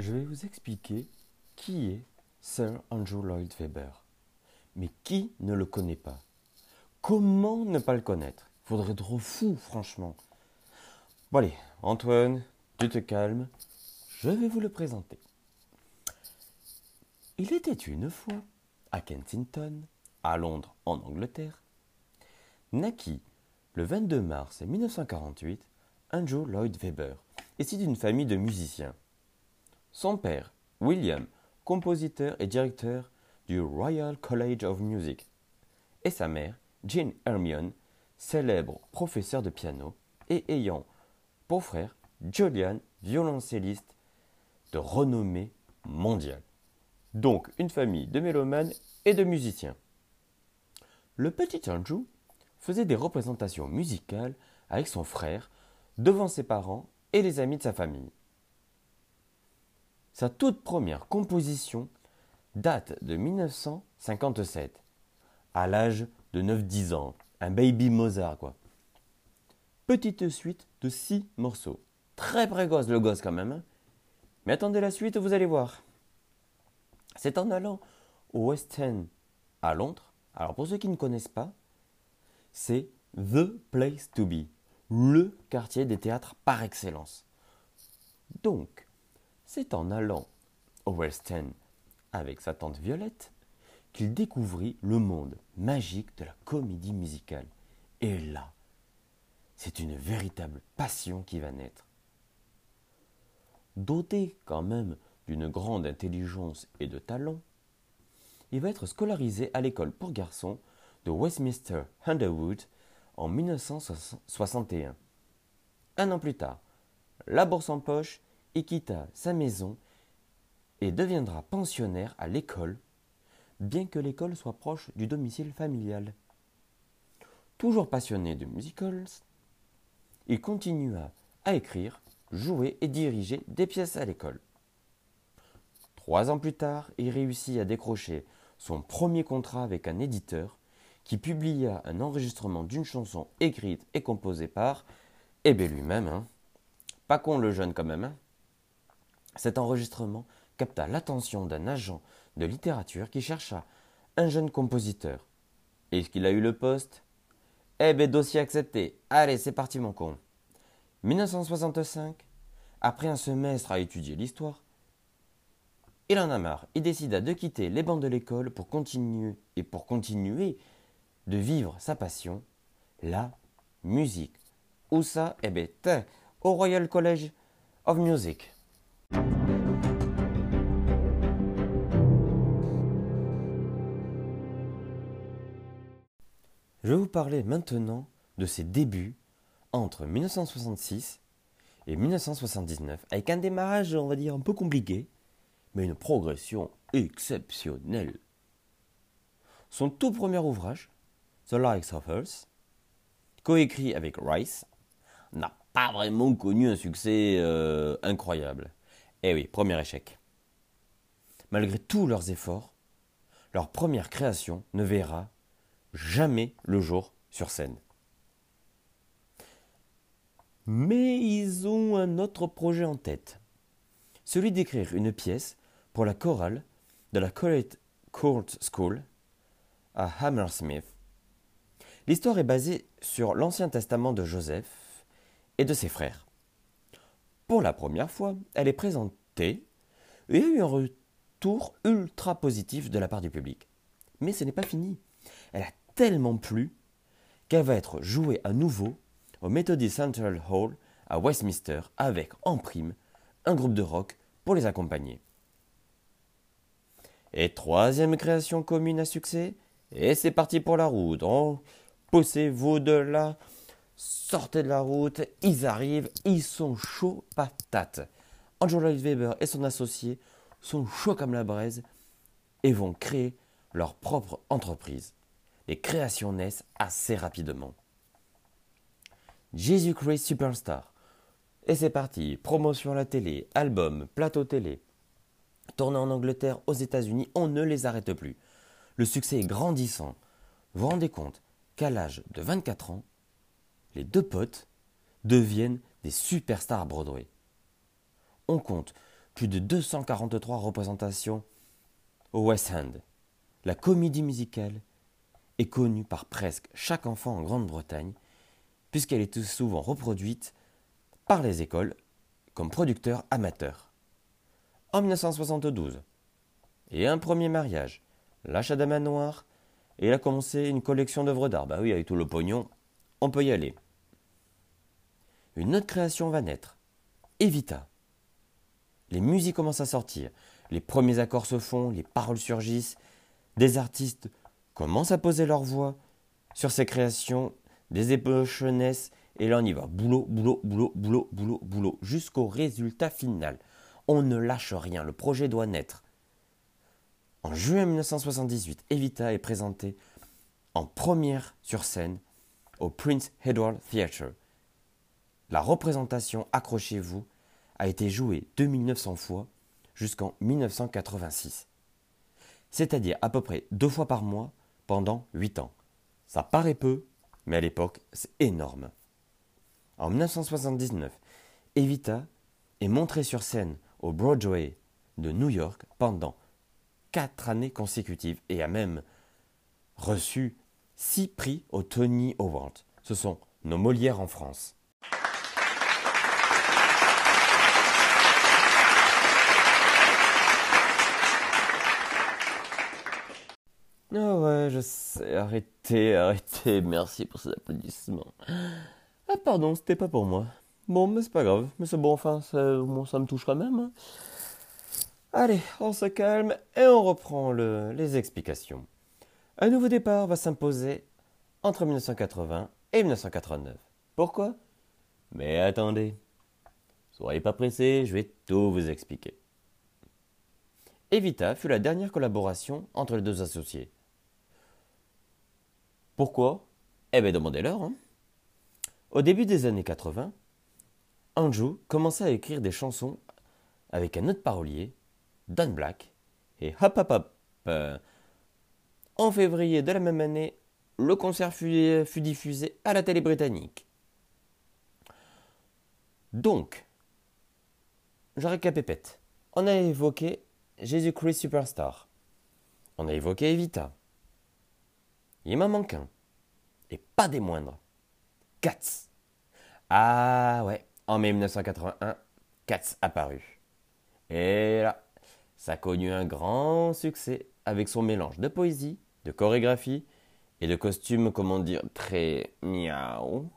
Je vais vous expliquer qui est Sir Andrew Lloyd Webber. Mais qui ne le connaît pas? Comment ne pas le connaître? Il faudrait être fou, franchement. Bon allez, Antoine, tu te calmes, je vais vous le présenter. Il était une fois, à Kensington, à Londres, en Angleterre, naquit le 22 mars 1948, Andrew Lloyd Webber, issu d'une famille de musiciens. Son père, William, compositeur et directeur du Royal College of Music, et sa mère, Jane Hermione, célèbre professeur de piano et ayant pour frère Julian, violoncelliste de renommée mondiale. Donc une famille de mélomanes et de musiciens. Le petit Andrew faisait des représentations musicales avec son frère devant ses parents et les amis de sa famille. Sa toute première composition date de 1957, à l'âge de 9-10 ans, un baby Mozart quoi. Petite suite de 6 morceaux, très précoce le gosse quand même, mais attendez la suite vous allez voir. C'est en allant au West End à Londres, alors pour ceux qui ne connaissent pas, c'est the place to be, le quartier des théâtres par excellence. Donc, c'est en allant au West End avec sa tante Violette qu'il découvrit le monde magique de la comédie musicale. Et là, c'est une véritable passion qui va naître. Doté quand même d'une grande intelligence et de talent, il va être scolarisé à l'école pour garçons de Westminster Underwood en 1961. Un an plus tard, la bourse en poche, il quitta sa maison et deviendra pensionnaire à l'école, bien que l'école soit proche du domicile familial. Toujours passionné de musicals, il continua à écrire, jouer et diriger des pièces à l'école. 3 ans plus tard, il réussit à décrocher son premier contrat avec un éditeur qui publia un enregistrement d'une chanson écrite et composée par, lui-même, pas con le jeune quand même, Cet enregistrement capta l'attention d'un agent de littérature qui chercha un jeune compositeur. Est-ce qu'il a eu le poste? Dossier accepté. Allez, c'est parti mon con. 1965, après un semestre à étudier l'histoire, il en a marre. Il décida de quitter les bancs de l'école pour continuer de vivre sa passion, la musique. Où ça? Au Royal College of Music. Je vais vous parler maintenant de ses débuts entre 1966 et 1979, avec un démarrage, on va dire, un peu compliqué, mais une progression exceptionnelle. Son tout premier ouvrage, Starlight Express, coécrit avec Rice, n'a pas vraiment connu un succès incroyable. Premier échec. Malgré tous leurs efforts, leur première création ne verra jamais le jour sur scène. Mais ils ont un autre projet en tête, celui d'écrire une pièce pour la chorale de la College Court School à Hammersmith. L'histoire est basée sur l'Ancien Testament de Joseph et de ses frères. Pour la première fois, elle est présentée et a eu un retour ultra positif de la part du public. Mais ce n'est pas fini. Elle a tellement plu qu'elle va être jouée à nouveau au Methodist Central Hall à Westminster avec, en prime, un groupe de rock pour les accompagner. Et troisième création commune à succès, et c'est parti pour la route. Poussez-vous de là. Sortez de la route, ils arrivent, ils sont chauds patates. Andrew Lloyd Webber et son associé sont chauds comme la braise et vont créer leur propre entreprise. Les créations naissent assez rapidement. Jésus-Christ Superstar. Et c'est parti, promotion à la télé, album, plateau télé. Tournée en Angleterre, aux États-Unis, on ne les arrête plus. Le succès est grandissant. Vous vous rendez compte qu'à l'âge de 24 ans, les deux potes deviennent des superstars Broadway. On compte plus de 243 représentations au West End. La comédie musicale est connue par presque chaque enfant en Grande-Bretagne, puisqu'elle est souvent reproduite par les écoles comme producteur amateur. En 1972, et un premier mariage, l'achat d'un manoir, et il a commencé une collection d'œuvres d'art. Bah oui, avec tout le pognon, on peut y aller. Une autre création va naître, Evita. Les musiques commencent à sortir, les premiers accords se font, les paroles surgissent, des artistes commencent à poser leur voix sur ces créations, des époches naissent, et là on y va, boulot, boulot, boulot, boulot, boulot, boulot, jusqu'au résultat final. On ne lâche rien, le projet doit naître. En juin 1978, Evita est présentée en première sur scène au Prince Edward Theatre. La représentation, accrochez-vous, a été jouée 2900 fois jusqu'en 1986. C'est-à-dire à peu près 2 fois par mois pendant 8 ans. Ça paraît peu, mais à l'époque, c'est énorme. En 1979, Evita est montrée sur scène au Broadway de New York pendant 4 années consécutives et a même reçu 6 prix au Tony Award. Ce sont nos Molières en France. Ah ouais, je sais, arrêtez, merci pour ces applaudissements. Ah pardon, c'était pas pour moi. Bon, mais c'est pas grave, mais c'est bon, enfin, ça me touche quand même, hein. Allez, on se calme et on reprend les explications. Un nouveau départ va s'imposer entre 1980 et 1989. Pourquoi? Mais attendez, soyez pas pressés, je vais tout vous expliquer. Evita fut la dernière collaboration entre les 2 associés. Pourquoi? Eh bien, demandez-leur, hein. Au début des années 80, Andrew commença à écrire des chansons avec un autre parolier, Don Black, et hop hop hop. En février de la même année, le concert fut diffusé à la télé britannique. Donc, je récapépète. On a évoqué Jésus-Christ Superstar. On a évoqué Evita. Il m'en manque un. Et pas des moindres. Cats. Ah ouais, en mai 1981, Cats apparut. Et là, ça connut un grand succès avec son mélange de poésie, de chorégraphie et de costumes, comment dire, très miaou.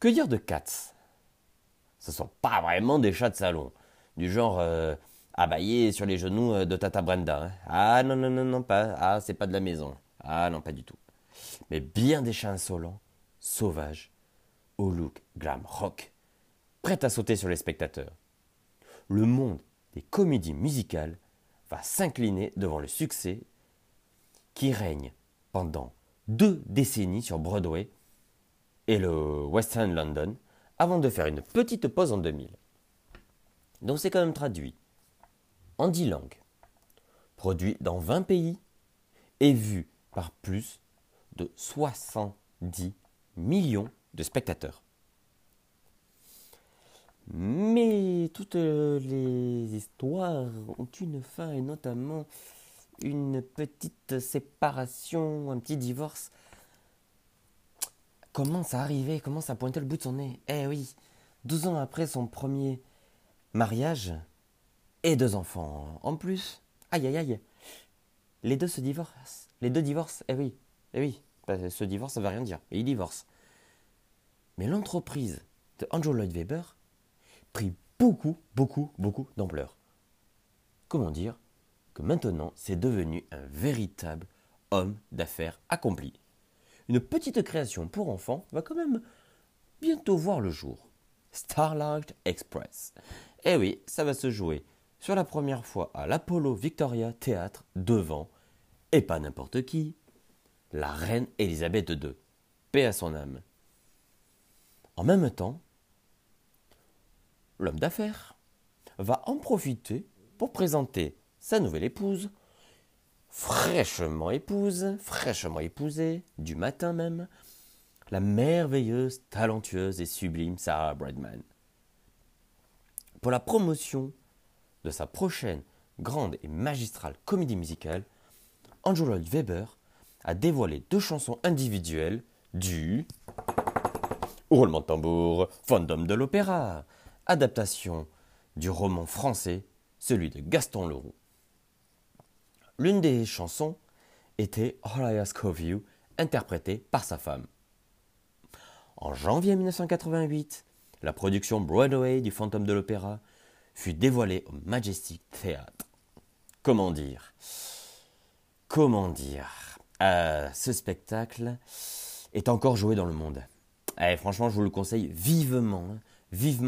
Que dire de Cats? Ce ne sont pas vraiment des chats de salon, du genre abaillés sur les genoux de Tata Brenda. Hein. Ah non, pas. Ah, c'est pas de la maison. Ah non, pas du tout. Mais bien des chats insolents, sauvages, au look glam rock, prêts à sauter sur les spectateurs. Le monde des comédies musicales va s'incliner devant le succès qui règne pendant 2 décennies sur Broadway et le West End London avant de faire une petite pause en 2000. Donc c'est quand même traduit en 10 langues, produit dans 20 pays et vu par plus de 70 millions de spectateurs. Mais toutes les histoires ont une fin et notamment une petite séparation, un petit divorce. Commence à arriver, commence à pointer le bout de son nez. Eh oui, 12 ans après son premier mariage et 2 enfants en plus. Aïe, aïe, aïe. Les 2 se divorcent. Les 2 divorcent, eh oui. Bah, ce divorce, ça ne veut rien dire. Ils divorcent. Mais l'entreprise de Andrew Lloyd Webber pris beaucoup d'ampleur. Comment dire que maintenant, c'est devenu un véritable homme d'affaires accompli. Une petite création pour enfants va quand même bientôt voir le jour. Starlight Express. Eh oui, ça va se jouer sur la première fois à l'Apollo Victoria Theatre devant, et pas n'importe qui, la reine Elisabeth II. Paix à son âme. En même temps, l'homme d'affaires va en profiter pour présenter sa nouvelle épouse, fraîchement épousée, du matin même, la merveilleuse, talentueuse et sublime Sarah Bradman. pour la promotion de sa prochaine grande et magistrale comédie musicale, Andrew Lloyd Webber a dévoilé deux chansons individuelles du roulement de tambour, Fantôme de l'Opéra, adaptation du roman français, celui de Gaston Leroux. L'une des chansons était All I Ask Of You, interprétée par sa femme. En janvier 1988, la production Broadway du Fantôme de l'Opéra fut dévoilée au Majestic Theatre. Comment dire, ce spectacle est encore joué dans le monde. Allez, franchement, je vous le conseille vivement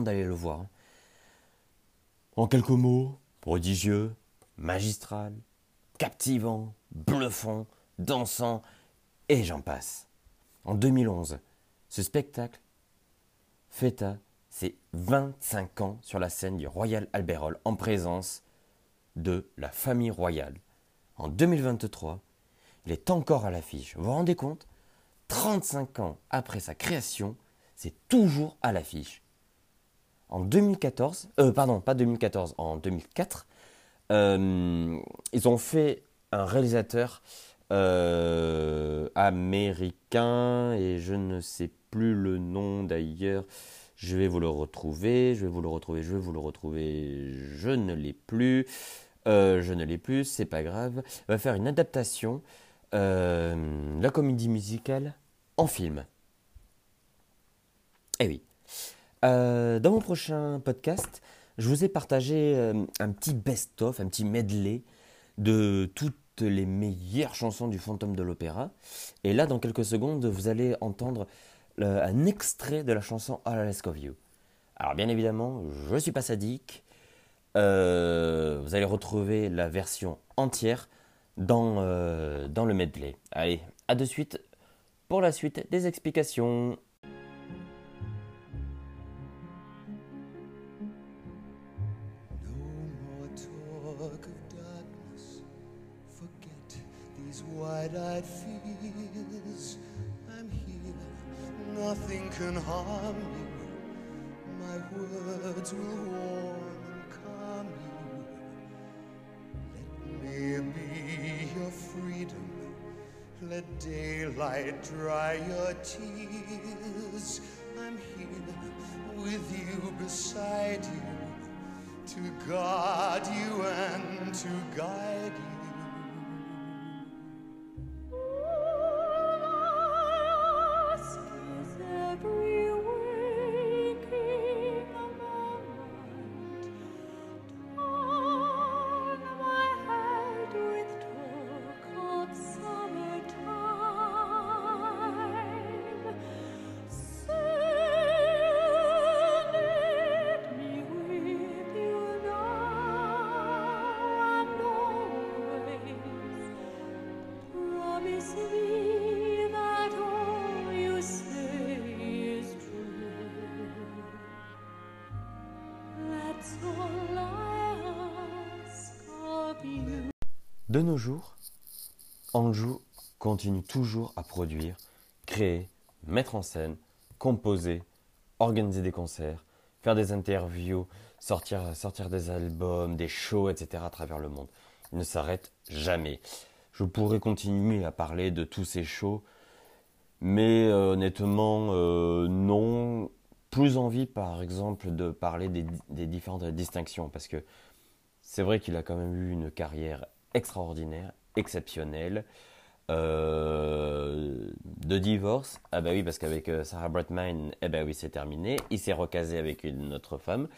d'aller le voir. En quelques mots, prodigieux, magistral, captivant, bluffant, dansant, et j'en passe. En 2011, ce spectacle fêta ses 25 ans sur la scène du Royal Albert Hall en présence de la famille royale. En 2023, il est encore à l'affiche. Vous vous rendez compte ? 35 ans après sa création, c'est toujours à l'affiche. En 2004, ils ont fait un réalisateur américain et je ne sais plus le nom d'ailleurs. Je vais vous le retrouver. Je ne l'ai plus, c'est pas grave. On va faire une adaptation de la comédie musicale en film. Eh oui. Dans mon prochain podcast, je vous ai partagé un petit best-of, un petit medley de toutes les meilleures chansons du Fantôme de l'Opéra. Et là, dans quelques secondes, vous allez entendre un extrait de la chanson All I Ask Of You. Alors, bien évidemment, je ne suis pas sadique. Vous allez retrouver la version entière dans le medley. Allez, à de suite pour la suite des explications. Wide-eyed fears, I'm here, nothing can harm you, my words will warm and calm you, let me be your freedom, let daylight dry your tears, I'm here with you, beside you, to guard you and to guide you. De nos jours, Andrew continue toujours à produire, créer, mettre en scène, composer, organiser des concerts, faire des interviews, sortir des albums, des shows, etc. à travers le monde. Il ne s'arrête jamais. Je pourrais continuer à parler de tous ces shows, mais honnêtement, non. Plus envie, par exemple, de parler des différentes distinctions, parce que c'est vrai qu'il a quand même eu une carrière extraordinaire, exceptionnel, de divorce, ah bah oui parce qu'avec Sarah Bradman, eh bah oui c'est terminé, il s'est recasé avec une autre femme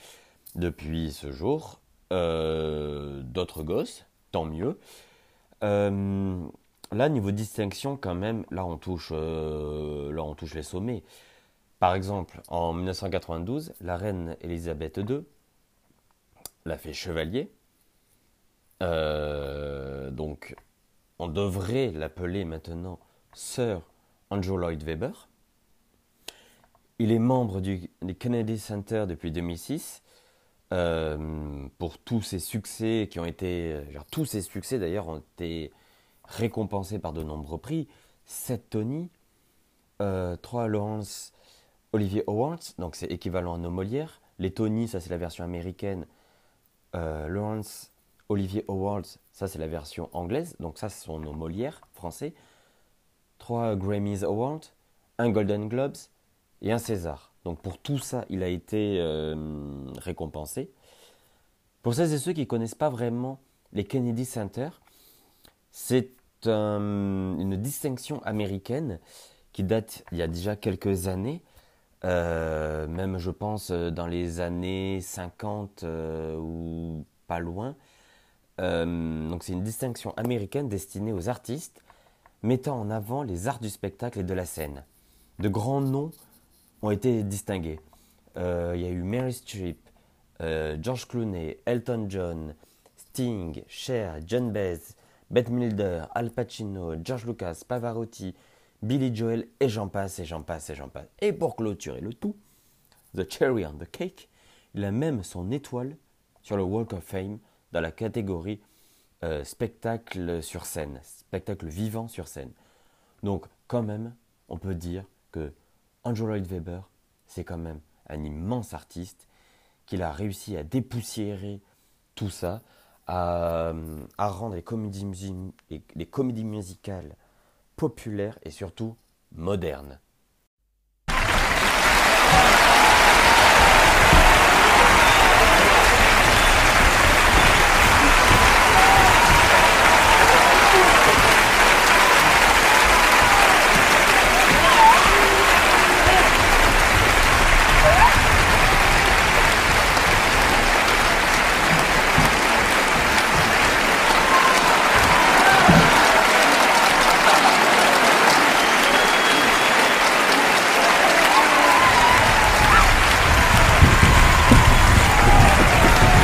depuis ce jour, d'autres gosses, tant mieux. Là niveau distinction quand même, là on touche les sommets. Par exemple en 1992, la reine Elisabeth II l'a fait chevalier. Donc, on devrait l'appeler maintenant Sir Andrew Lloyd Webber. Il est membre du Kennedy Center depuis 2006 pour tous ses succès qui ont été, tous ses succès d'ailleurs ont été récompensés par de nombreux prix. 7 Tony, 3 Lawrence Olivier Awards, donc c'est équivalent à nos Molières, Les Tony, ça c'est la version américaine. Lawrence Olivier Awards, ça c'est la version anglaise. Donc ça, ce sont nos Molières français. 3 Grammy Awards, 1 Golden Globes et 1 César. Donc pour tout ça, il a été récompensé. Pour celles et ceux qui ne connaissent pas vraiment les Kennedy Center, c'est une distinction américaine qui date il y a déjà quelques années, même je pense dans les années 50 ou pas loin. Donc c'est une distinction américaine destinée aux artistes mettant en avant les arts du spectacle et de la scène. De grands noms ont été distingués. Y a eu Meryl Streep, George Clooney, Elton John, Sting, Cher, John Baez, Bette Midler, Al Pacino, George Lucas, Pavarotti, Billy Joel, et j'en passe, et j'en passe, et j'en passe. Et pour clôturer le tout, the cherry on the cake, il a même son étoile sur le Walk of Fame dans la catégorie spectacle sur scène, spectacle vivant sur scène. Donc quand même, on peut dire que Andrew Lloyd Webber, c'est quand même un immense artiste qu'il a réussi à dépoussiérer tout ça, à rendre les comédies musicales populaires et surtout modernes.